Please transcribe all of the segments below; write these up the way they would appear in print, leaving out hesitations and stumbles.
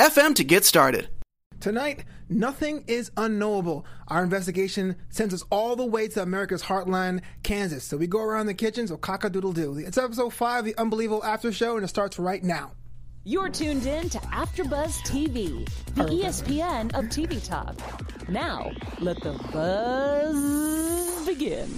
to get started. Tonight, nothing is unknowable. Our investigation sends us all the way to America's heartland, Kansas. So we go around the kitchen, so cock-a-doodle-doo. It's episode 5 of the Unbelievable After Show, and it starts right now. You're tuned in to AfterBuzz TV, the ESPN of TV talk. Now, let the buzz begin.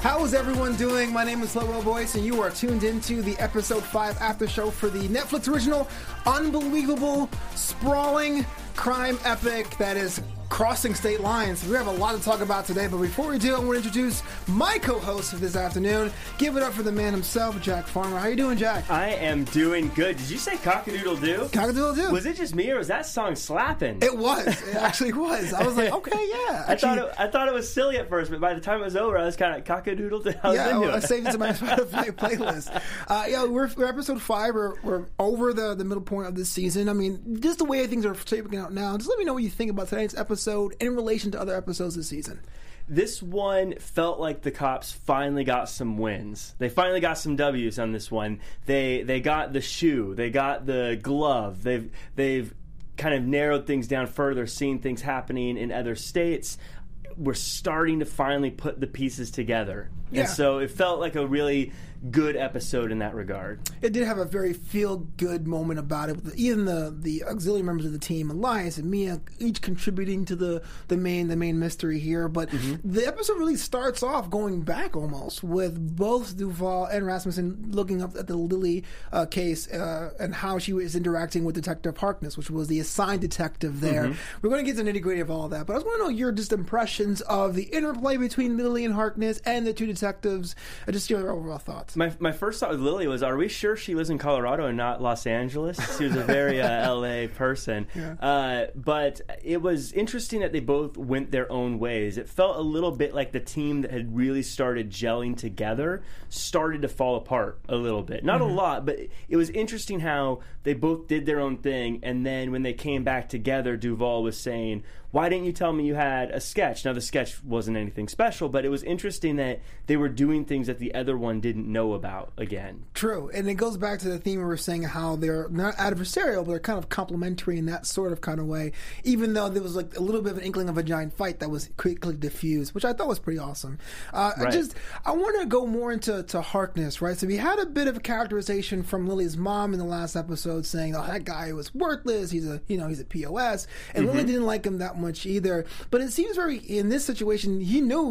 How is everyone doing? My name is Logo Voice, and you are tuned into the episode 5 after show for the Netflix original, unbelievable, sprawling crime epic that is Crossing State Lines. We have a lot to talk about today, but before we do, I want to introduce my co-host of this afternoon. Give it up for the man himself, Jack Farmer. How you doing, Jack? I am doing good. Did you say cock-a-doodle-doo? Cock-a-doodle-doo. Was it just me, or was that song slapping? It was. It actually was. I was like, okay, yeah. Actually, I thought it was silly at first, but by the time it was over, I was kind of cock-a-doodle-doo. I saved it to my Spotify playlist. We're episode 5. We're over the middle point of this season. I mean, just the way things are shaping out now, just let me know what you think about today's episode in relation to other episodes this season. This one felt like the cops finally got some wins. They finally got some W's on this one. They got the shoe. They got the glove. They've kind of narrowed things down further, seen things happening in other states. We're starting to finally put the pieces together. Yeah. And so it felt like a really good episode in that regard. It did have a very feel-good moment about it. Even the auxiliary members of the team, Elias and Mia, each contributing to the main mystery here. But the episode really starts off going back almost with both Duval and Rasmussen looking up at the Lily case and how she was interacting with Detective Harkness, which was the assigned detective there. We're going to get to the nitty-gritty of all of that, but I just want to know your just impressions of the interplay between Lily and Harkness and the two detectives. Just your overall thoughts. My first thought with Lily was, are we sure she lives in Colorado and not Los Angeles? She was a very L.A. person. Yeah. But it was interesting that they both went their own ways. It felt a little bit like the team that had really started gelling together started to fall apart a little bit. Not a lot, but it was interesting how they both did their own thing, and then when they came back together, Duval was saying, why didn't you tell me you had a sketch? Now, the sketch wasn't anything special, but it was interesting that they were doing things that the other one didn't know about again. True, and it goes back to the theme we were saying, how they're not adversarial, but they're kind of complementary in that sort of kind of way, even though there was like a little bit of an inkling of a giant fight that was quickly diffused, which I thought was pretty awesome. Right. I want to go more into Harkness, right? So we had a bit of a characterization from Lily's mom in the last episode saying, oh, that guy was worthless, he's a POS, and Lily didn't like him that much either, but it seems very in this situation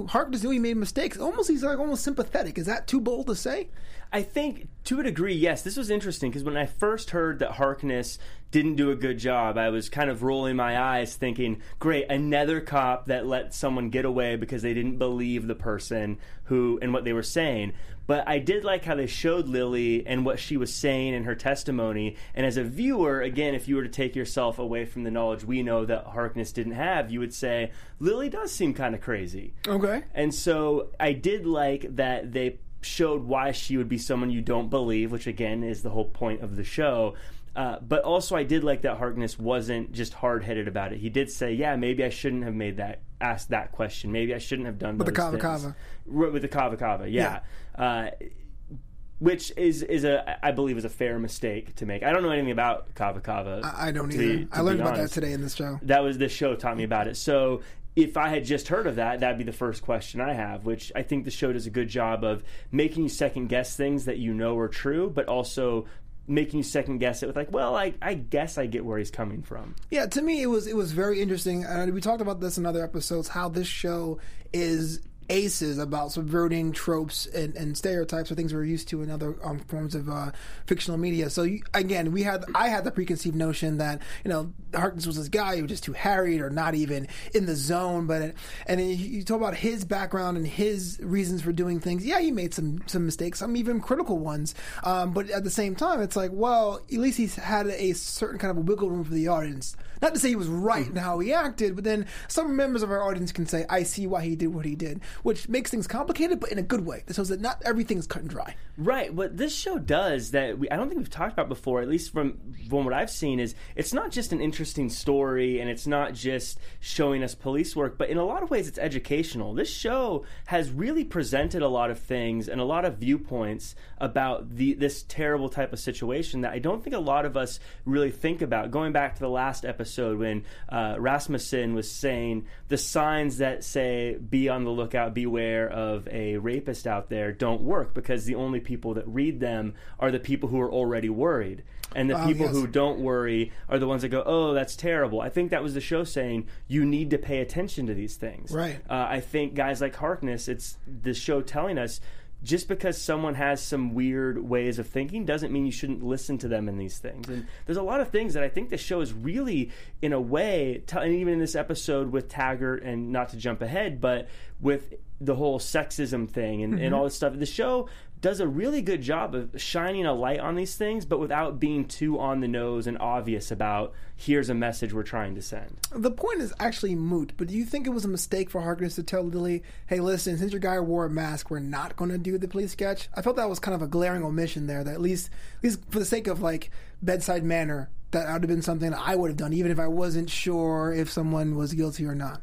Harkness knew he made mistakes. He's almost sympathetic. Is that too bold to say? I think to a degree, yes. This was interesting because when I first heard that Harkness didn't do a good job, I was kind of rolling my eyes thinking, great, another cop that let someone get away because they didn't believe the person who and what they were saying. But I did like how they showed Lily and what she was saying in her testimony. And as a viewer, again, if you were to take yourself away from the knowledge we know that Harkness didn't have, you would say, Lily does seem kind of crazy. Okay. And so I did like that they showed why she would be someone you don't believe, which, again, is the whole point of the show. But also I did like that Harkness wasn't just hard-headed about it. He did say, yeah, maybe I shouldn't have asked that question. Maybe I shouldn't have done those things. With the kava-kava, yeah. Which I believe is a fair mistake to make. I don't know anything about kava-kava. I don't either. I learned about that today in this show. This show taught me about it. So if I had just heard of that, that'd be the first question I have, which I think the show does a good job of making you second-guess things that you know are true, but also making you second guess it with like, well, I guess I get where he's coming from. Yeah, to me it was very interesting. We talked about this in other episodes, how this show is aces about subverting tropes and stereotypes or things we're used to in other forms of fictional media. So again, I had the preconceived notion that, you know, Harkness was this guy who was just too harried or not even in the zone. But and then you talk about his background and his reasons for doing things. Yeah, he made some mistakes, some even critical ones. But at the same time, it's like, well, at least he's had a certain kind of wiggle room for the audience. Not to say he was right in how he acted, but then some members of our audience can say, I see why he did what he did, which makes things complicated, but in a good way. This shows that not everything's cut and dry. Right. What this show does that I don't think we've talked about before, at least from what I've seen, is it's not just an interesting story and it's not just showing us police work, but in a lot of ways it's educational. This show has really presented a lot of things and a lot of viewpoints about this terrible type of situation that I don't think a lot of us really think about. Going back to the last episode when Rasmussen was saying the signs that say be on the lookout, beware of a rapist out there don't work because the only people that read them are the people who are already worried. And the people who don't worry are the ones that go, oh, that's terrible. I think that was the show saying you need to pay attention to these things. Right. I think guys like Harkness, it's the show telling us just because someone has some weird ways of thinking doesn't mean you shouldn't listen to them in these things. And there's a lot of things that I think the show is really, in a way, and even in this episode with Taggart, and not to jump ahead, but with the whole sexism thing and all this stuff, the show does a really good job of shining a light on these things, but without being too on the nose and obvious about here's a message we're trying to send. The point is actually moot, but do you think it was a mistake for Harkness to tell Lily, hey, listen, since your guy wore a mask, we're not going to do the police sketch? I felt that was kind of a glaring omission there, that at least for the sake of, like, bedside manner, that would have been something that I would have done, even if I wasn't sure if someone was guilty or not.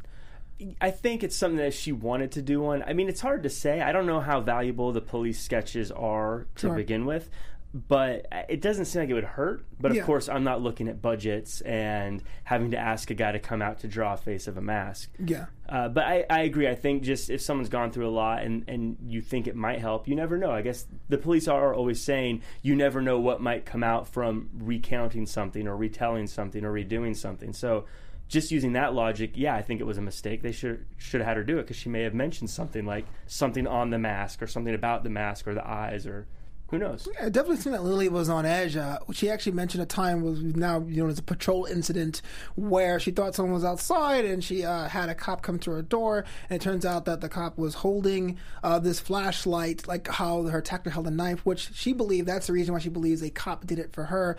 I think it's something that she wanted to do on. I mean, it's hard to say. I don't know how valuable the police sketches are to begin with, but it doesn't seem like it would hurt. But of course, I'm not looking at budgets and having to ask a guy to come out to draw a face of a mask. Yeah. But I agree. I think just if someone's gone through a lot and you think it might help, you never know. I guess the police are always saying you never know what might come out from recounting something or retelling something or redoing something. So just using that logic, yeah, I think it was a mistake. They should have had her do it because she may have mentioned something like something on the mask or something about the mask or the eyes or who knows. Yeah, I definitely seen that Lily was on edge. She actually mentioned a time was now known as a patrol incident where she thought someone was outside and she had a cop come to her door, and it turns out that the cop was holding this flashlight, like how her attacker held a knife, which she believed that's the reason why she believes a cop did it for her.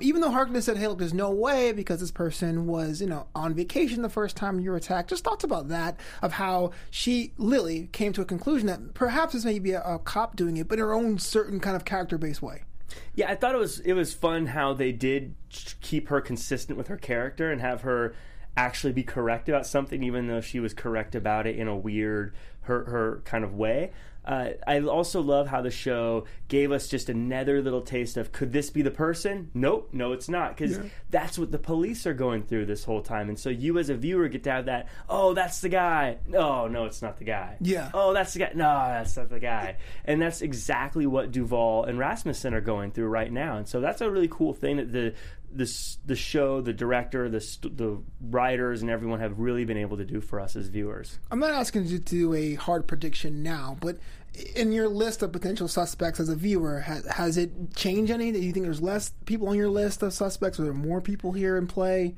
Even though Harkness said, hey, look, there's no way because this person was, you know, on vacation the first time you were attacked. Just thoughts about that, of how she, Lily, came to a conclusion that perhaps this may be a cop doing it, but in her own certain kind of character-based way. Yeah, I thought it was fun how they did keep her consistent with her character and have her actually be correct about something, even though she was correct about it in a weird, her kind of way. I also love how the show gave us just another little taste of, could this be the person? Nope, no, it's not. Because that's what the police are going through this whole time. And so you as a viewer get to have that, oh, that's the guy. Oh, no, it's not the guy. Yeah. Oh, that's the guy. No, that's not the guy. And that's exactly what Duval and Rasmussen are going through right now. And so that's a really cool thing that the show, the director, the writers, and everyone have really been able to do for us as viewers. I'm not asking you to do a hard prediction now, but in your list of potential suspects as a viewer, has it changed any? Do you think there's less people on your list of suspects? Are there more people here in play?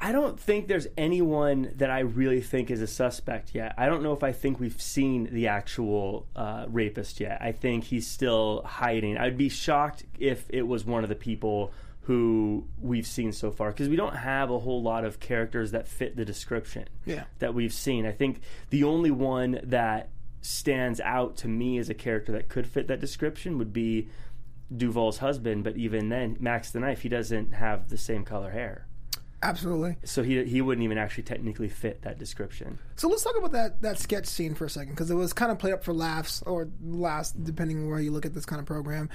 I don't think there's anyone that I really think is a suspect yet. I don't know if I think we've seen the actual rapist yet. I think he's still hiding. I'd be shocked if it was one of the people who we've seen so far, because we don't have a whole lot of characters that fit the description that we've seen. I think the only one that stands out to me as a character that could fit that description would be Duval's husband, but even then, Max the Knife, he doesn't have the same color hair. Absolutely. So he wouldn't even actually technically fit that description. So let's talk about that sketch scene for a second, because it was kind of played up for laughs, depending on where you look at this kind of program,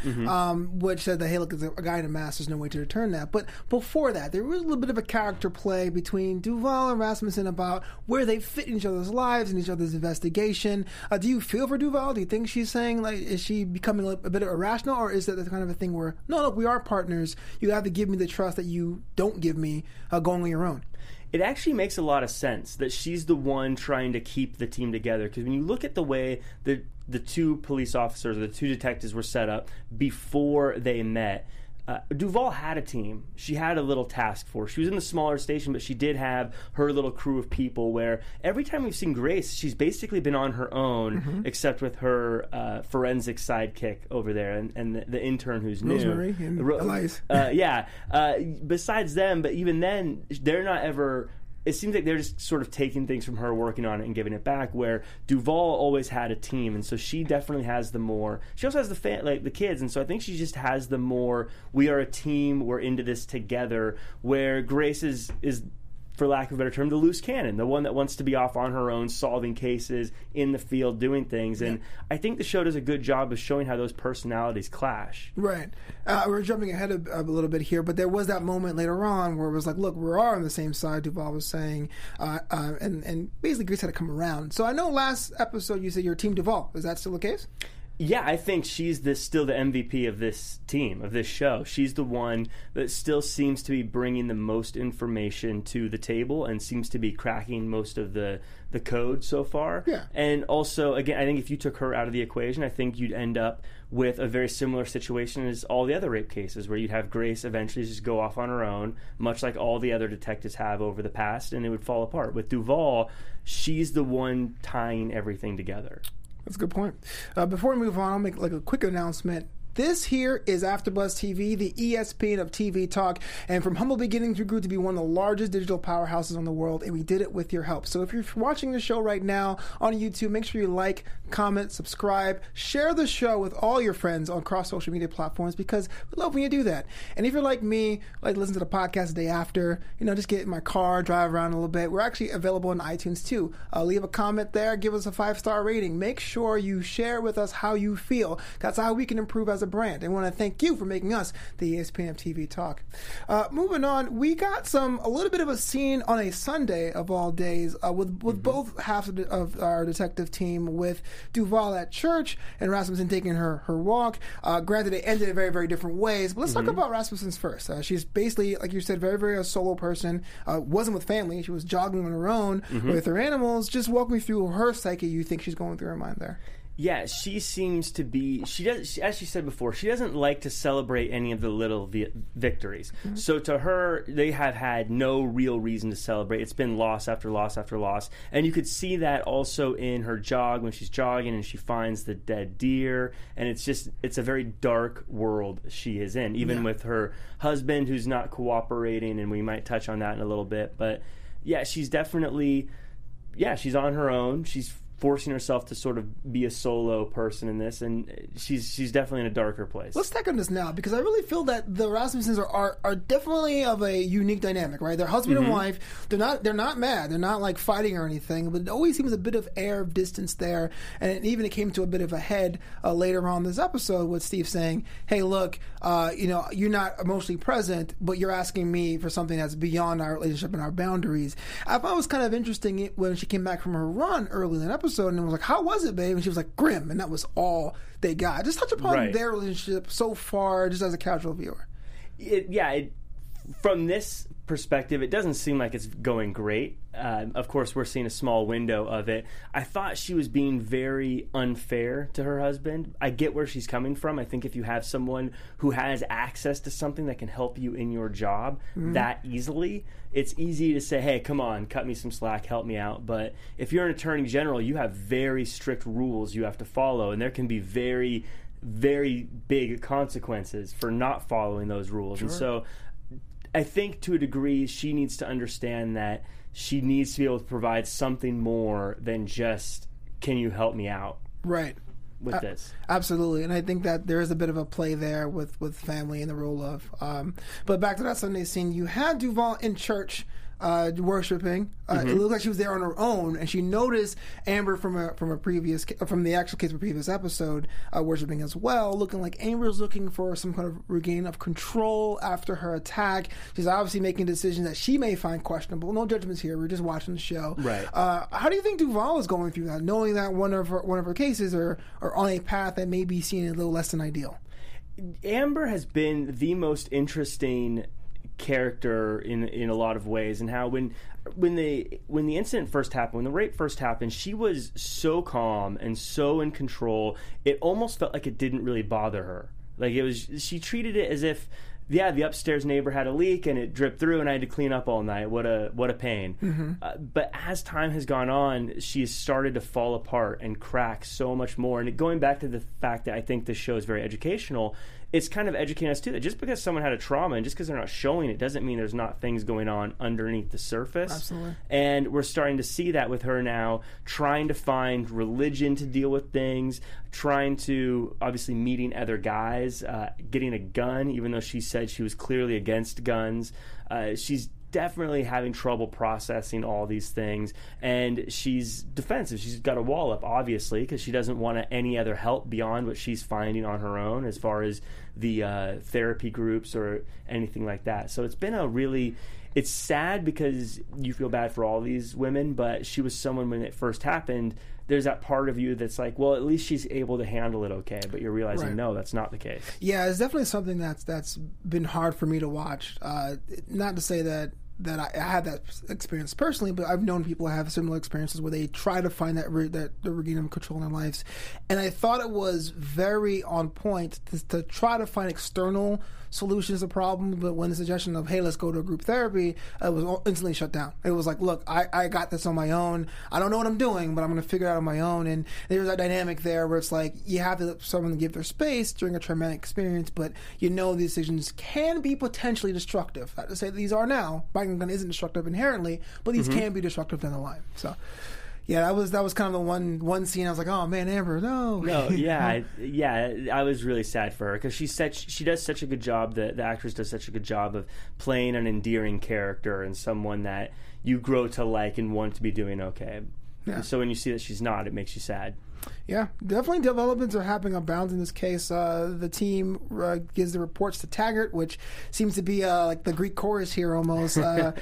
which said that, hey, look, there's a guy in a mask, there's no way to return that. But before that, there was a little bit of a character play between Duval and Rasmussen about where they fit in each other's lives and each other's investigation. Do you feel for Duval? Do you think she's saying, like, is she becoming a bit irrational, or is that the kind of a thing where, no, look, we are partners, you have to give me the trust that you don't give me, going on your own. It actually makes a lot of sense that she's the one trying to keep the team together, because when you look at the way the two police officers, or the two detectives, were set up before they met, Duval had a team. She had a little task force. She was in the smaller station, but she did have her little crew of people, where every time we've seen Grace, she's basically been on her own, except with her forensic sidekick over there and the intern who's new. Rosemary and Elias. Besides them, but even then, they're not ever... It seems like they're just sort of taking things from her, working on it, and giving it back, where Duval always had a team, and so she definitely has the more... She also has the kids, and so I think she just has the more, we are a team, we're into this together, where Grace is, for lack of a better term, the loose cannon, the one that wants to be off on her own, solving cases, in the field, doing things, and I think the show does a good job of showing how those personalities clash. Right. We're jumping ahead a little bit here, but there was that moment later on where it was like, look, we're all on the same side, Duval was saying, and basically Grace had to come around. So I know last episode you said you're Team Duval. Is that still the case? Yeah, I think she's still the MVP of this team, of this show. She's the one that still seems to be bringing the most information to the table and seems to be cracking most of the code so far. Yeah. And also, again, I think if you took her out of the equation, I think you'd end up with a very similar situation as all the other rape cases, where you'd have Grace eventually just go off on her own, much like all the other detectives have over the past, and it would fall apart. With Duval, she's the one tying everything together. That's a good point. Before we move on, I'll make a quick announcement. This here is AfterBuzz TV, the ESPN of TV talk. And from humble beginnings, we grew to be one of the largest digital powerhouses in the world, and we did it with your help. So if you're watching the show right now on YouTube, make sure you like, comment, subscribe, share the show with all your friends on cross-social media platforms, because we love when you do that. And if you're like me, like listen to the podcast the day after, just get in my car, drive around a little bit. We're actually available on iTunes, too. Leave a comment there. Give us a 5-star rating. Make sure you share with us how you feel. That's how we can improve as a brand. I want to thank you for making us the ESPN TV talk. Moving on, we got a little bit of a scene on a Sunday of all days with both halves of our detective team, with Duval at church and Rasmussen taking her walk. Granted, they ended in very, very different ways, but let's talk about Rasmussen's first. She's basically, like you said, very, very a solo person. Wasn't with family. She was jogging on her own with her animals. Just walk me through her psyche you think she's going through her mind there. Yeah, she seems to be... as she said before, she doesn't like to celebrate any of the little victories. So to her, they have had no real reason to celebrate. It's been loss after loss after loss. And you could see that also in her jog, when she's jogging and she finds the dead deer. And it's a very dark world she is in, even with her husband, who's not cooperating. And we might touch on that in a little bit. But yeah, she's definitely... Yeah, she's on her own. She's forcing herself to sort of be a solo person in this, and she's definitely in a darker place. Let's tackle this now, because I really feel that the Rasmussens are definitely of a unique dynamic, right? They're husband and wife. They're not mad. They're not like fighting or anything, but it always seems a bit of air of distance there, and even it came to a bit of a head later on this episode with Steve saying, "Hey, look, you're not emotionally present, but you're asking me for something that's beyond our relationship and our boundaries." I thought it was kind of interesting when she came back from her run early in the episode. And it was like, how was it, babe? And she was like, grim. And that was all they got. Just touch upon their relationship so far, just as a casual viewer. From this perspective, it doesn't seem like it's going great. Of course, we're seeing a small window of it. I thought she was being very unfair to her husband. I get where she's coming from. I think if you have someone who has access to something that can help you in your job that easily, it's easy to say, hey, come on, cut me some slack, help me out. But if you're an attorney general, you have very strict rules you have to follow, and there can be very, very big consequences for not following those rules. Sure. And so I think to a degree she needs to understand that she needs to be able to provide something more than just, can you help me out? Right. With this. Absolutely. And I think that there is a bit of a play there with family and the role of. But back to that Sunday scene, you had Duval in church worshiping. It looked like she was there on her own, and she noticed Amber from the actual case of a previous episode worshiping as well, looking like Amber's looking for some kind of regain of control after her attack. She's obviously making decisions that she may find questionable. No judgments here. We're just watching the show. Right. How do you think Duval is going through that, knowing that one of her cases are on a path that may be seen a little less than ideal? Amber has been the most interesting character in a lot of ways, and how when the incident first happened, when the rape first happened, she was so calm and so in control, it almost felt like it didn't really bother her. Like, it was, she treated it as if, yeah, the upstairs neighbor had a leak and it dripped through and I had to clean up all night. What a pain. Mm-hmm. But as time has gone on, she has started to fall apart and crack so much more. And going back to the fact that I think this show is very educational, it's kind of educating us too, that just because someone had a trauma and just because they're not showing it doesn't mean there's not things going on underneath the surface. Absolutely. And we're starting to see that with her now, trying to find religion to deal with things, trying to, obviously, meeting other guys, getting a gun, even though she said she was clearly against guns. She's definitely having trouble processing all these things, and she's defensive. She's got a wall up, obviously, because she doesn't want any other help beyond what she's finding on her own as far as the therapy groups or anything like that. So it's been a really... It's sad because you feel bad for all these women, but she was someone when it first happened... There's that part of you that's like, well, at least she's able to handle it okay, but you're realizing, right, no, that's not the case. Yeah, it's definitely something that's been hard for me to watch. Not to say that I had that experience personally, but I've known people who have similar experiences where they try to find that the regain of control in their lives. And I thought it was very on point to try to find external solutions to problems, but when the suggestion of, hey, let's go to a group therapy, it was instantly shut down. It was like, look, I got this on my own. I don't know what I'm doing, but I'm going to figure it out on my own. And there's that dynamic there where it's like you have to let someone give their space during a traumatic experience, but you know these decisions can be potentially destructive. Not to say that these are now. Biking gun isn't destructive inherently, but these can be destructive down the line. So... yeah, that was kind of the one scene I was like, oh man, Amber, no, yeah, yeah. I was really sad for her because she does such a good job. The actress does such a good job of playing an endearing character and someone that you grow to like and want to be doing okay. Yeah. So when you see that she's not, it makes you sad. Yeah, definitely developments are happening on bounds in this case. The team gives the reports to Taggart, which seems to be like the Greek chorus here almost. I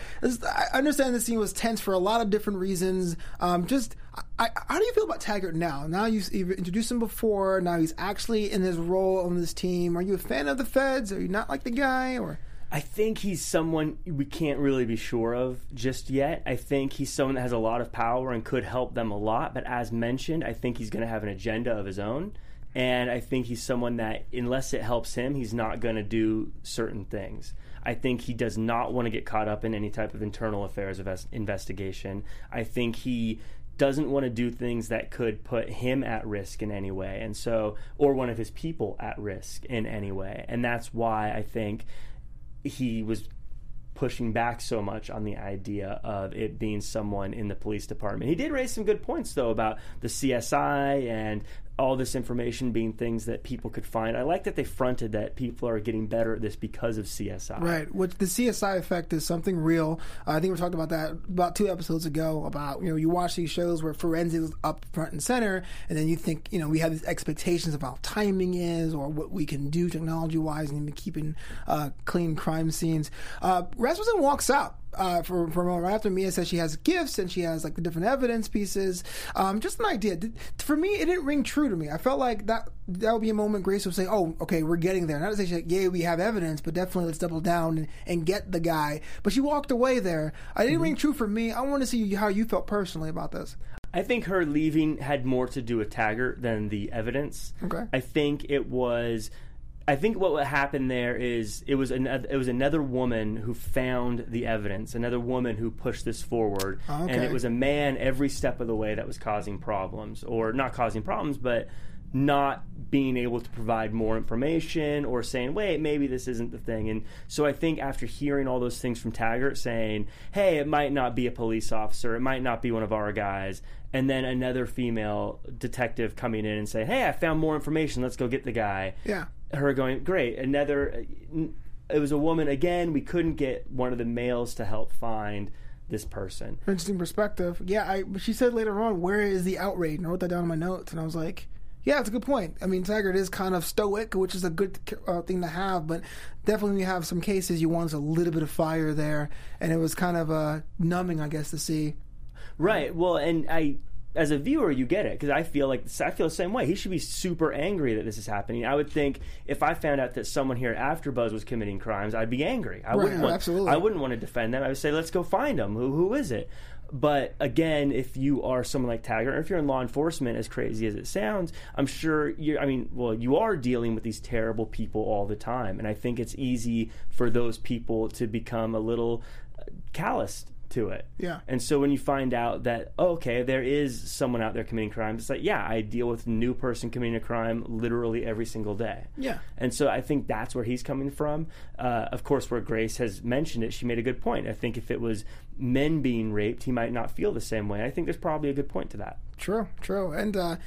understand this scene was tense for a lot of different reasons. How do you feel about Taggart now? Now you've introduced him before. Now he's actually in his role on this team. Are you a fan of the feds? Are you not like the guy? Or... I think he's someone we can't really be sure of just yet. I think he's someone that has a lot of power and could help them a lot. But as mentioned, I think he's going to have an agenda of his own. And I think he's someone that, unless it helps him, he's not going to do certain things. I think he does not want to get caught up in any type of internal affairs investigation. I think he doesn't want to do things that could put him at risk in any way, and so, or one of his people at risk in any way. And that's why I think... he was pushing back so much on the idea of it being someone in the police department. He did raise some good points, though, about the CSI and all this information being things that people could find. I like that they fronted that people are getting better at this because of CSI. Right, which the CSI effect is something real. I think we talked about that about 2 episodes ago about, you know, you watch these shows where forensics is up front and center, and then you think, you know, we have these expectations about how timing is or what we can do technology-wise and even keeping clean crime scenes. Rasmussen walks out for a moment right after Mia says she has gifts and she has like the different evidence pieces. Just an idea. For me, it didn't ring true to me. I felt like that would be a moment Grace would say, oh, okay, we're getting there. Not to say she's like, yay, we have evidence, but definitely let's double down and get the guy. But she walked away there. It didn't ring true for me. I want to see how you felt personally about this. I think her leaving had more to do with Taggart than the evidence. Okay. I think what happened there is it was another woman who found the evidence, another woman who pushed this forward, okay, and it was a man every step of the way that was causing problems, or not causing problems, but not being able to provide more information or saying, wait, maybe this isn't the thing. And so I think after hearing all those things from Taggart saying, hey, it might not be a police officer, it might not be one of our guys, and then another female detective coming in and say, hey, I found more information, let's go get the guy. Yeah. Her going, great, it was a woman again, we couldn't get one of the males to help find this person. Interesting perspective. Yeah, she said later on, where is the outrage? And I wrote that down in my notes, and I was like, yeah, it's a good point. I mean, Taggart is kind of stoic, which is a good thing to have, but definitely when you have some cases, you want a little bit of fire there, and it was kind of numbing, I guess, to see. Right, well, and I... as a viewer, you get it, because I feel the same way. He should be super angry that this is happening. I would think if I found out that someone here at AfterBuzz was committing crimes, I'd be angry. I wouldn't want to defend them. I would say, let's go find them. Who is it? But again, if you are someone like Taggart, or if you're in law enforcement, as crazy as it sounds, I'm sure you are dealing with these terrible people all the time. And I think it's easy for those people to become a little calloused to it. Yeah. And so when you find out that, there is someone out there committing crimes, it's like, yeah, I deal with a new person committing a crime literally every single day. Yeah. And so I think that's where he's coming from. Of course, where Grace has mentioned it, she made a good point. I think if it was men being raped, he might not feel the same way. I think there's probably a good point to that. True. And I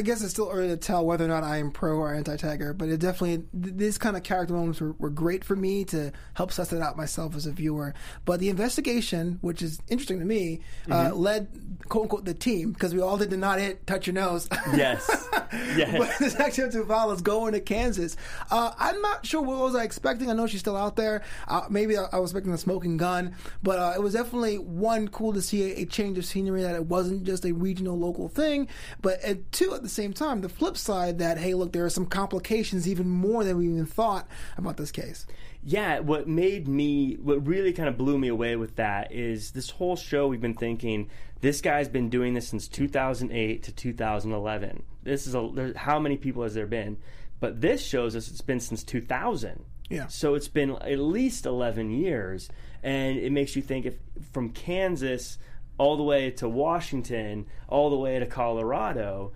guess it's still early to tell whether or not I am pro or anti-Taggart, but it definitely, these kind of character moments were great for me to help suss it out myself as a viewer. But the investigation, which is interesting to me, led, quote-unquote, the team, because we all did the not it, touch your nose. Yes. But the Detective Duval is going to Kansas. I'm not sure what was I expecting. I know she's still out there. Maybe I was expecting a smoking gun, but it was definitely, one, cool to see a change of scenery, that it wasn't just a regional, local thing, but at two, at the same time, the flip side that, hey, look, there are some complications even more than we even thought about this case. Yeah, what really kind of blew me away with that is this whole show we've been thinking, this guy's been doing this since 2008 to 2011. How many people has there been? But this shows us it's been since 2000. Yeah. So it's been at least 11 years, and it makes you think, if from Kansas all the way to Washington, all the way to Colorado,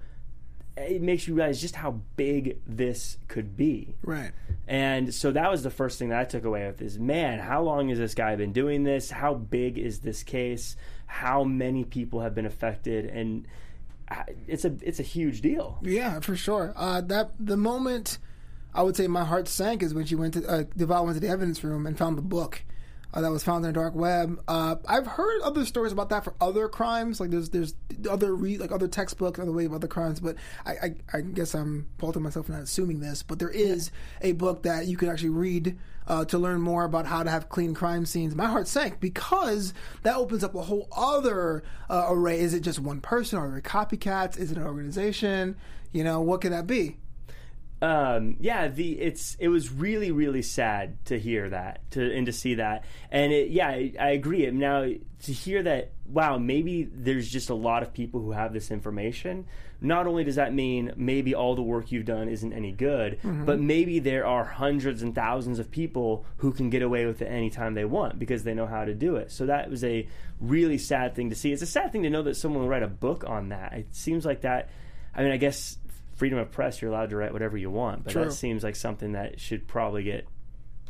it makes you realize just how big this could be. Right. And so that was the first thing that I took away with is, man, how long has this guy been doing this? How big is this case? How many people have been affected? And it's a huge deal. Yeah, for sure. The moment I would say my heart sank is when she went to Duval went to the evidence room and found the book that was found in the dark web. I've heard other stories about that for other crimes. Like there's other textbooks, other way about the crimes. But I guess I'm faulting myself for not assuming this. But there is a book that you can actually read to learn more about how to have clean crime scenes. My heart sank because that opens up a whole other array. Is it just one person? Are there copycats? Is it an organization? You know, what could that be? It was really, really sad to hear that, and to see that. And I agree. Now, to hear that, wow, maybe there's just a lot of people who have this information. Not only does that mean maybe all the work you've done isn't any good, but maybe there are hundreds and thousands of people who can get away with it anytime they want because they know how to do it. So that was a really sad thing to see. It's a sad thing to know that someone will write a book on that. It seems like that, I guess, freedom of press, you're allowed to write whatever you want, but that seems like something that should probably get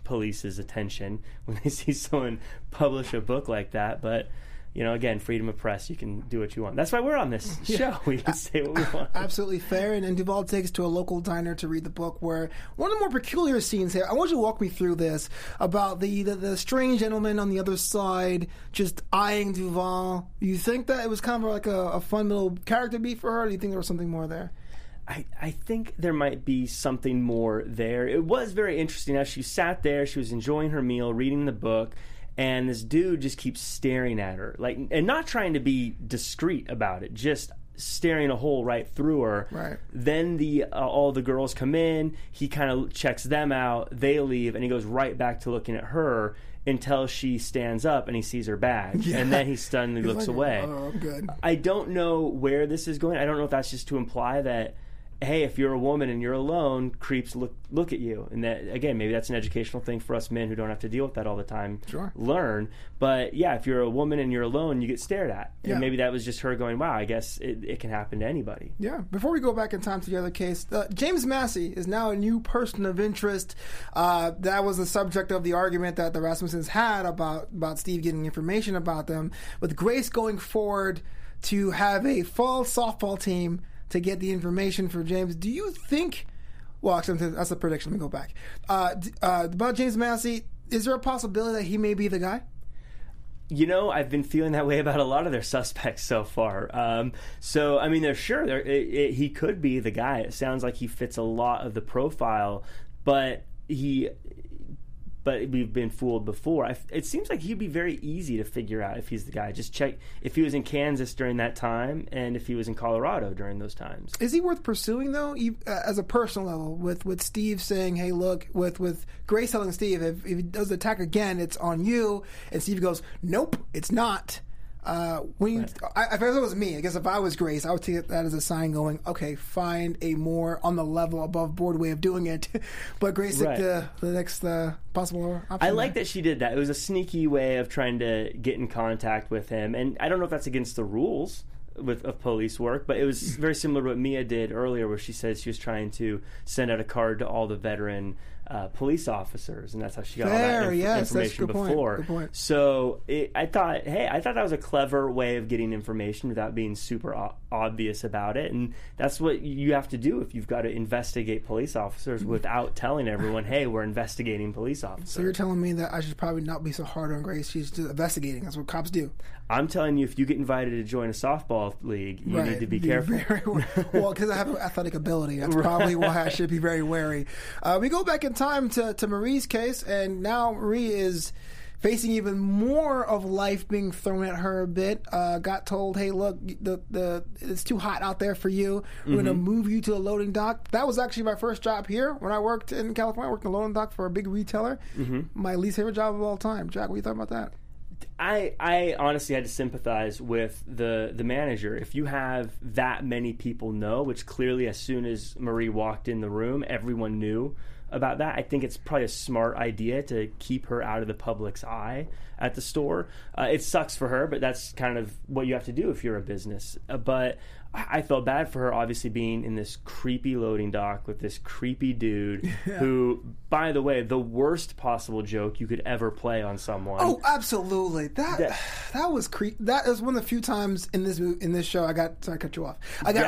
police's attention when they see someone publish a book like that. But, again, freedom of press, you can do what you want. That's why we're on this show. We can say what we want. Absolutely fair. And Duval takes to a local diner to read the book, where one of the more peculiar scenes here, I want you to walk me through this, about the strange gentleman on the other side just eyeing Duval. You think that it was kind of like a fun little character beat for her, or do you think there was something more there? I think there might be something more there. It was very interesting. As she sat there, she was enjoying her meal, reading the book, and this dude just keeps staring at her, and not trying to be discreet about it, just staring a hole right through her. Right. Then all the girls come in. He kind of checks them out. They leave, and he goes right back to looking at her until she stands up and he sees her bag. Yeah. And then he suddenly looks away. Oh, good. I don't know where this is going. I don't know if that's just to imply that, hey, if you're a woman and you're alone, creeps look at you. And that, again, maybe that's an educational thing for us men who don't have to deal with that all the time. Sure. Learn. But, yeah, if you're a woman and you're alone, you get stared at. Yeah. And maybe that was just her going, wow, I guess it can happen to anybody. Yeah. Before we go back in time to the other case, James Massey is now a new person of interest. That was the subject of the argument that the Rasmussens had about Steve getting information about them. With Grace going forward to have a fall softball team to get the information for James. Do you think... Well, actually, that's a prediction. Let me go back. About James Massey, is there a possibility that he may be the guy? I've been feeling that way about a lot of their suspects so far. He could be the guy. It sounds like he fits a lot of the profile, but he... but we've been fooled before. It seems like he'd be very easy to figure out if he's the guy. Just check if he was in Kansas during that time and if he was in Colorado during those times. Is he worth pursuing, though, as a personal level, with Steve saying, hey, look, with Grace telling Steve, if he does the attack again, it's on you, and Steve goes, nope, it's not. If it was me, I guess if I was Grace, I would take that as a sign going, okay, find a more on the level, above board way of doing it. But Grace took the next possible option. I like that she did that. It was a sneaky way of trying to get in contact with him. And I don't know if that's against the rules of police work, but it was very similar to what Mia did earlier, where she said she was trying to send out a card to all the veteran police officers, and that's how she got all that information before. Good point. So I thought that was a clever way of getting information without being super obvious about it, and that's what you have to do if you've got to investigate police officers without telling everyone, hey, we're investigating police officers. So you're telling me that I should probably not be so hard on Grace. She's just investigating. That's what cops do. I'm telling you, if you get invited to join a softball league, you need to be careful. Well, because I have an athletic ability. That's probably why I should be very wary. We go back in time to Marie's case, and now Marie is facing even more of life being thrown at her a bit. Got told, hey, look, it's too hot out there for you. We're going to move you to a loading dock. That was actually my first job here when I worked in California. I worked in a loading dock for a big retailer. My least favorite job of all time. Jack, what do you think about that? I honestly had to sympathize with the manager. If you have that many people know, which clearly as soon as Marie walked in the room, everyone knew about that. I think it's probably a smart idea to keep her out of the public's eye at the store. It sucks for her, but that's kind of what you have to do if you're a business. But I felt bad for her, obviously, being in this creepy loading dock with this creepy dude who, by the way, the worst possible joke you could ever play on someone. Oh, absolutely. That was creepy. That is one of the few times in this show I got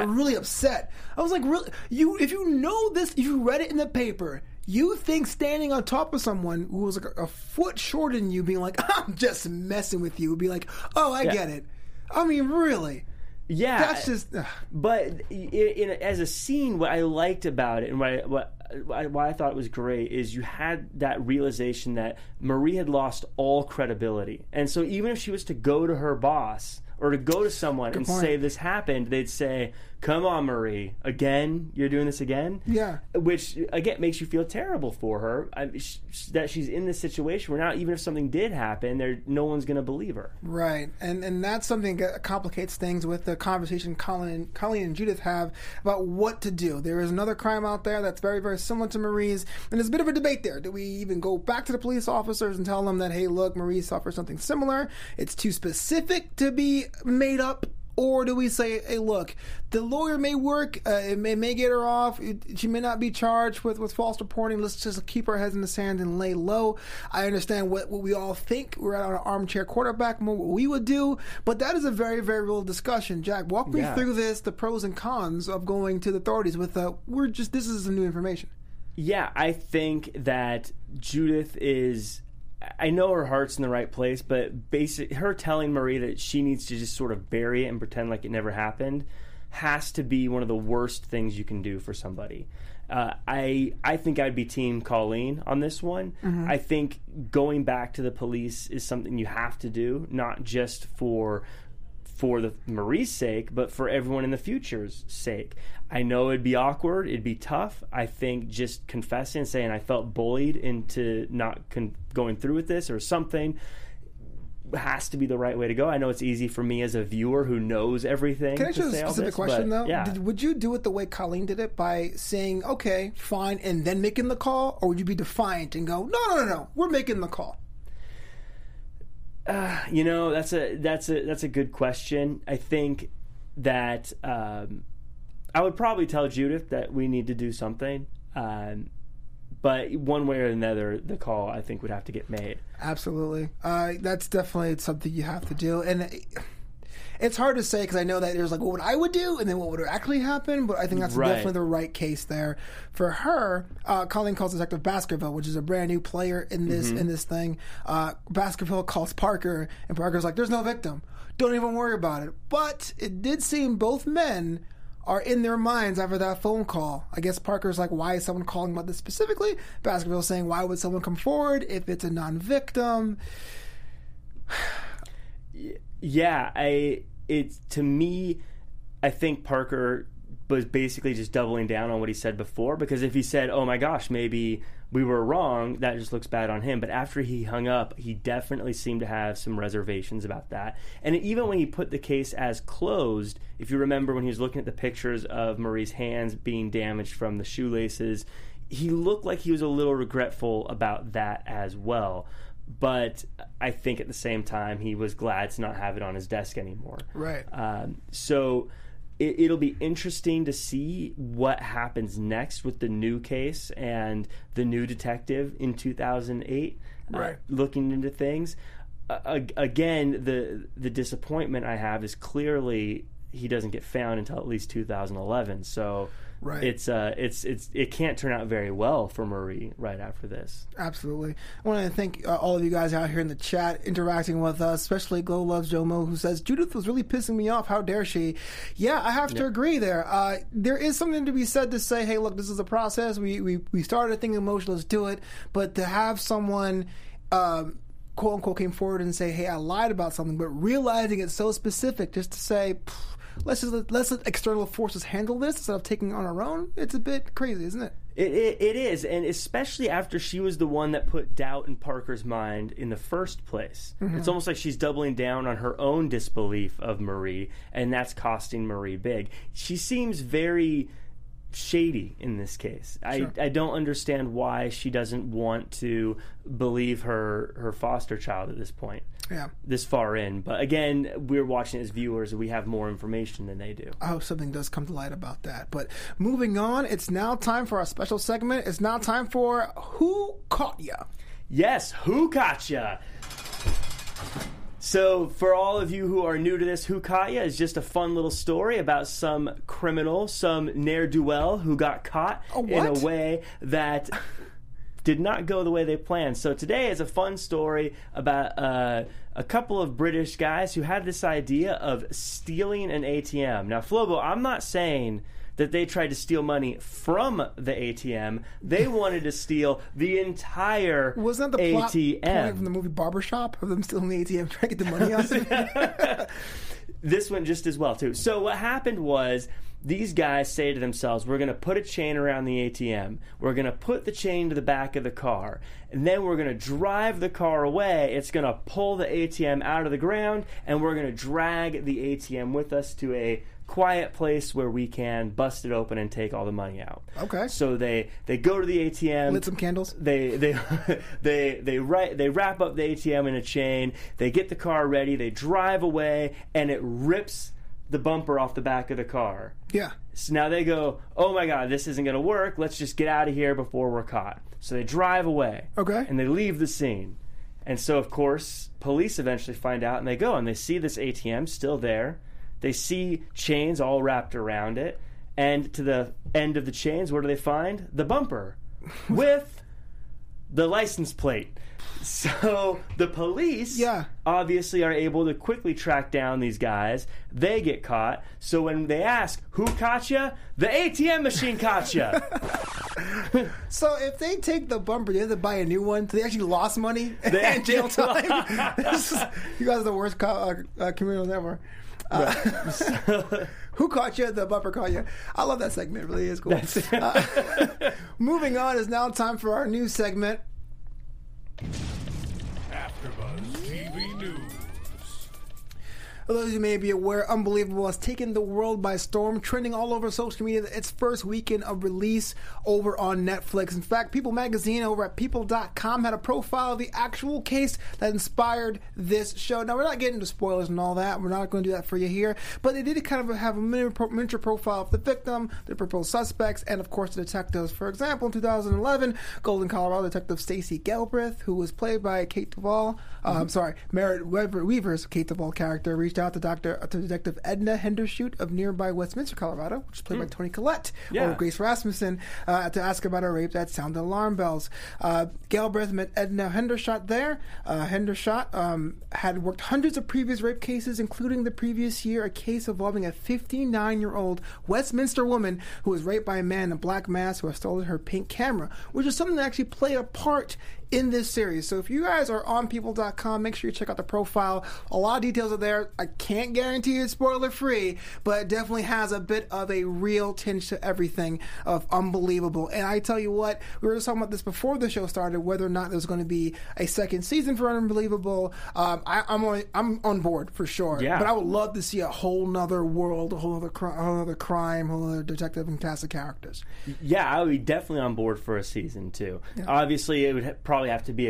really upset. I was like, really? If you know this, if you read it in the paper, you think standing on top of someone who was like a foot shorter than you being like, I'm just messing with you, would be like, oh, I get it. I mean, really? Yeah, that's just. But as a scene, what I liked about it and why I thought it was great is you had that realization that Marie had lost all credibility, and so even if she was to go to her boss or to go to someone say this happened, they'd say, "Come on, Marie, again? You're doing this again?" Yeah, which again makes you feel terrible for her that she's in this situation where now even if something did happen, no one's going to believe her. Right, and that's something that complicates things with the conversation Colleen and Judith have about what to do. There is another crime out there that's very very similar to Marie's, and there's a bit of a debate there. Do we even go back to the police officers and tell them that, hey, look, Marie suffered something similar? It's too specific to be made up. Or do we say, hey, look, the lawyer may work, it may get her off, she may not be charged with false reporting, let's just keep our heads in the sand and lay low. I understand what we all think, we're at our armchair quarterback, what we would do, but that is a very, very real discussion. Jack, walk me through this, the pros and cons of going to the authorities with this is some new information. Yeah, I think that Judith is... I know her heart's in the right place, but her telling Marie that she needs to just sort of bury it and pretend like it never happened has to be one of the worst things you can do for somebody. I think I'd be team Colleen on this one. I think going back to the police is something you have to do, not just for the Marie's sake, but for everyone in the future's sake. I know it'd be awkward, it'd be tough. I think just confessing and saying I felt bullied into not going through with this or something has to be the right way to go. I know it's easy for me as a viewer who knows everything. Can I ask you a specific question, though? Yeah. Would you do it the way Colleen did it, by saying, okay, fine, and then making the call? Or would you be defiant and go, no, we're making the call? That's a good question. I think that I would probably tell Judith that we need to do something, but one way or another, the call I think would have to get made. Absolutely, that's definitely something you have to do, and it's hard to say because I know that there's like what would I would do and then what would actually happen, but I think that's definitely the right case there for her. Colleen calls Detective Baskerville, which is a brand new player in this thing. Baskerville calls Parker, and Parker's like, "There's no victim. Don't even worry about it." But it did seem both men are in their minds after that phone call. I guess Parker's like, why is someone calling about this specifically? Baskerville's saying, why would someone come forward if it's a non-victim? Yeah, to me, I think Parker was basically just doubling down on what he said before, because if he said, oh my gosh, maybe we were wrong, that just looks bad on him. But after he hung up, he definitely seemed to have some reservations about that. And even when he put the case as closed, if you remember when he was looking at the pictures of Marie's hands being damaged from the shoelaces, he looked like he was a little regretful about that as well. But I think at the same time, he was glad to not have it on his desk anymore. Right. So it'll be interesting to see what happens next with the new case and the new detective in 2008, right, looking into things. Again, the disappointment I have is clearly he doesn't get found until at least 2011. So right, it can't turn out very well for Marie right after this. Absolutely. I want to thank all of you guys out here in the chat interacting with us, especially Glow Loves Jomo, who says, Judith was really pissing me off. How dare she? Yeah, I have to agree there. There is something to be said to say, hey, look, this is a process. We started a thing emotional. Let's do it. But to have someone quote unquote came forward and say, hey, I lied about something, but realizing it's so specific just to say, let's let external forces handle this instead of taking it on our own. It's a bit crazy, isn't it? It is, and especially after she was the one that put doubt in Parker's mind in the first place. Mm-hmm. It's almost like she's doubling down on her own disbelief of Marie, and that's costing Marie big. She seems very shady in this case. Sure. I don't understand why she doesn't want to believe her foster child at this point. Yeah, this far in. But again, we're watching as viewers, we have more information than they do. I hope something does come to light about that. But moving on, it's now time for our special segment. It's now time for Who Caught Ya? Yes, Who Caught Ya? So for all of you who are new to this, Who Caught Ya is just a fun little story about some criminal, some ne'er-do-well who got caught in a way that did not go the way they planned. So today is a fun story about a couple of British guys who had this idea of stealing an ATM. Now, Flobo, I'm not saying that they tried to steal money from the ATM. They wanted to steal the entire ATM. Wasn't that the plot point from the movie Barbershop, of them stealing the ATM, trying to get the money out of it? This went just as well, too. So what happened was, these guys say to themselves, we're going to put a chain around the ATM. We're going to put the chain to the back of the car. And then we're going to drive the car away. It's going to pull the ATM out of the ground. And we're going to drag the ATM with us to a quiet place where we can bust it open and take all the money out. Okay. So they go to the ATM. Lit some candles. They wrap up the ATM in a chain. They get the car ready. They drive away. And it rips the bumper off the back of the car. Yeah. So now they go, oh my God, this isn't going to work. Let's just get out of here before we're caught. So they drive away. Okay. And they leave the scene. And so, of course, police eventually find out, and they go, and they see this ATM still there. They see chains all wrapped around it. And to the end of the chains, what do they find? The bumper with the license plate. So the police obviously are able to quickly track down these guys. They get caught. So when they ask, who caught ya? The ATM machine caught ya. So if they take the bumper, they have to buy a new one. They actually lost money and jail time. You guys are the worst criminals ever. Right. So, who caught you? The bumper caught you. I love that segment. It really is cool. Moving on, it's now time for our new segment. AfterBuzz TV News. For those of you who may be aware, Unbelievable has taken the world by storm, trending all over social media its first weekend of release over on Netflix. In fact, People Magazine over at people.com had a profile of the actual case that inspired this show. Now, we're not getting into spoilers and all that. We're not going to do that for you here. But they did kind of have a miniature profile of the victim, the proposed suspects, and, of course, the detectives. For example, in 2011, Golden, Colorado detective Stacey Galbraith, who was played by Kate Duvall, Merritt Weaver's Kate Duvall character, reached reached out to Detective Edna Hendershot of nearby Westminster, Colorado, which is played by Toni Collette, or Grace Rasmussen, to ask about a rape that sounded alarm bells. Galbraith met Edna Hendershot there. Hendershot had worked hundreds of previous rape cases, including the previous year, a case involving a 59-year-old Westminster woman who was raped by a man in a black mask who had stolen her pink camera, which is something that actually played a part in this series. So if you guys are on people.com, make sure you check out the profile. A lot of details are there. I can't guarantee it's spoiler-free, but it definitely has a bit of a real tinge to everything of Unbelievable. And I tell you what, we were just talking about this before the show started, whether or not there's going to be a second season for Unbelievable. I'm on board for sure. Yeah. But I would love to see a whole nother world, a whole other crime, a whole other detective, fantastic characters. Yeah, I would be definitely on board for a season too. Yeah. Obviously, it would probably have to be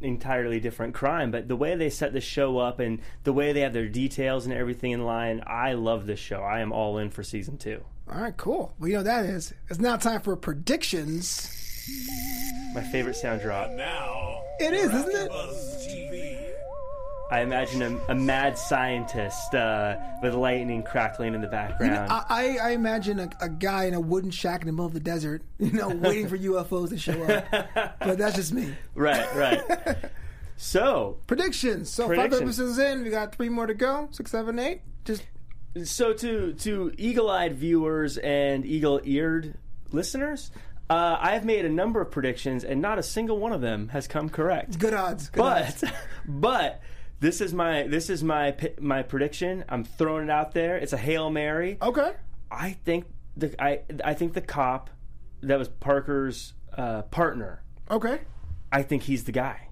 entirely different crime, but the way they set the show up and the way they have their details and everything in line, I love this show. I am all in for season 2. All right, cool. Well, you know what that is. It's now time for predictions. My favorite sound drop. Now it is, isn't it? Buzz TV. I imagine a mad scientist with lightning crackling in the background. You know, I imagine a guy in a wooden shack in the middle of the desert, waiting for UFOs to show up. But that's just me. Right. So predictions. So 5 episodes in, we got 3 more to go. 6, 7, 8. So to eagle-eyed viewers and eagle-eared listeners, I have made a number of predictions, and not a single one of them has come correct. Good odds. But. This is my prediction. I'm throwing it out there. It's a Hail Mary. Okay. I think the cop that was Parker's partner. Okay. I think he's the guy.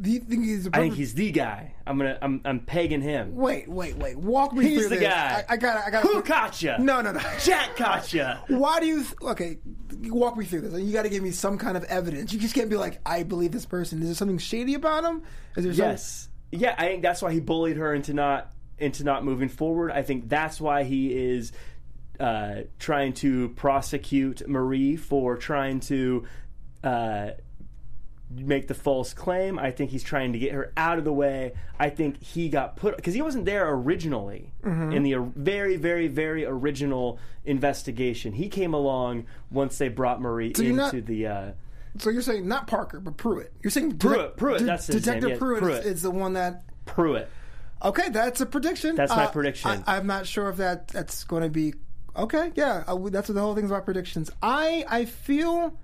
Do you think he's the partner? I think he's the guy. I'm pegging him. Wait. Walk me through this. He's the guy. I gotta. Who caught you? No. Jack caught you. Why do you? Okay. Walk me through this. You got to give me some kind of evidence. You just can't be like, I believe this person. Is there something shady about him? Is there something? Yes. Yeah, I think that's why he bullied her into not moving forward. I think that's why he is trying to prosecute Marie for trying to make the false claim. I think he's trying to get her out of the way. I think he got put... Because he wasn't there originally in the very, very, very original investigation. He came along once they brought Marie into the... So you're saying not Parker, but Pruitt. You're saying Pruitt. That's his Detective name. Yes, Pruitt. Is the one that Pruitt. Okay, that's a prediction. That's my prediction. I'm not sure if that's going to be okay. Yeah, that's what the whole thing's about. Predictions. I feel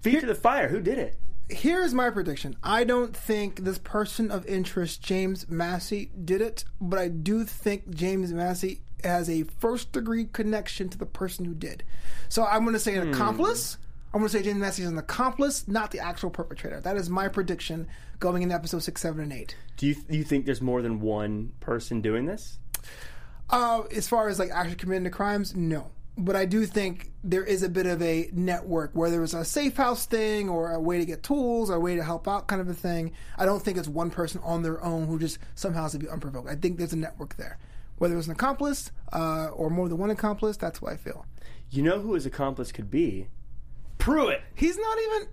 feet to the fire. Who did it? Here's my prediction. I don't think this person of interest, James Massey, did it, but I do think James Massey has a first degree connection to the person who did. So I'm going to say an accomplice. I'm going to say James Massey is an accomplice, not the actual perpetrator. That is my prediction going into episode 6, 7, and 8. Do you think there's more than one person doing this? As far as actually committing the crimes, no. But I do think there is a bit of a network, whether it was a safe house thing or a way to get tools or a way to help out kind of a thing. I don't think it's one person on their own who just somehow has to be unprovoked. I think there's a network there. Whether it was an accomplice or more than one accomplice, that's what I feel. You know who his accomplice could be? Pruitt. He's not even...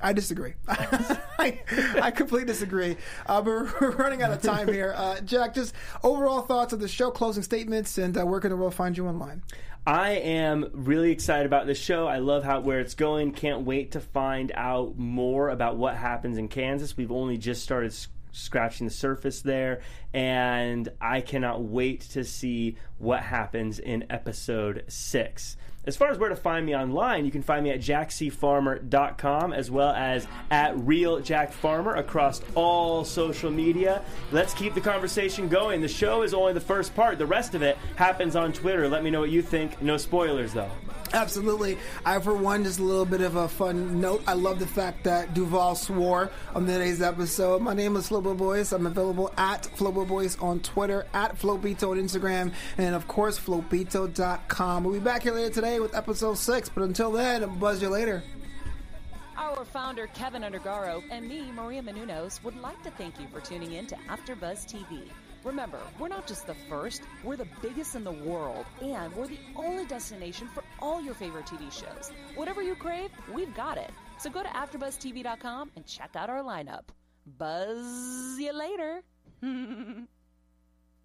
I disagree. I completely disagree. But we're running out of time here. Jack, just overall thoughts of the show, closing statements, and where can the world find you online? I am really excited about this show. I love where it's going. Can't wait to find out more about what happens in Kansas. We've only just started scratching the surface there, and I cannot wait to see what happens in episode 6. As far as where to find me online, you can find me at jackcfarmer.com as well as at RealJackFarmer across all social media. Let's keep the conversation going. The show is only the first part. The rest of it happens on Twitter. Let me know what you think. No spoilers, though. Absolutely. I, for one, just a little bit of a fun note. I love the fact that Duval swore on today's episode. My name is Flobo Boys. I'm available at Flobo Boys on Twitter, at Flobito on Instagram, and, of course, Flobito.com. We'll be back here later today with episode 6, but until then, I'll buzz you later. Our founder, Kevin Undergaro, and me, Maria Menounos, would like to thank you for tuning in to AfterBuzz TV. Remember, we're not just the first, we're the biggest in the world, and we're the only destination for all your favorite TV shows. Whatever you crave, we've got it. So go to AfterBuzzTV.com and check out our lineup. Buzz you later.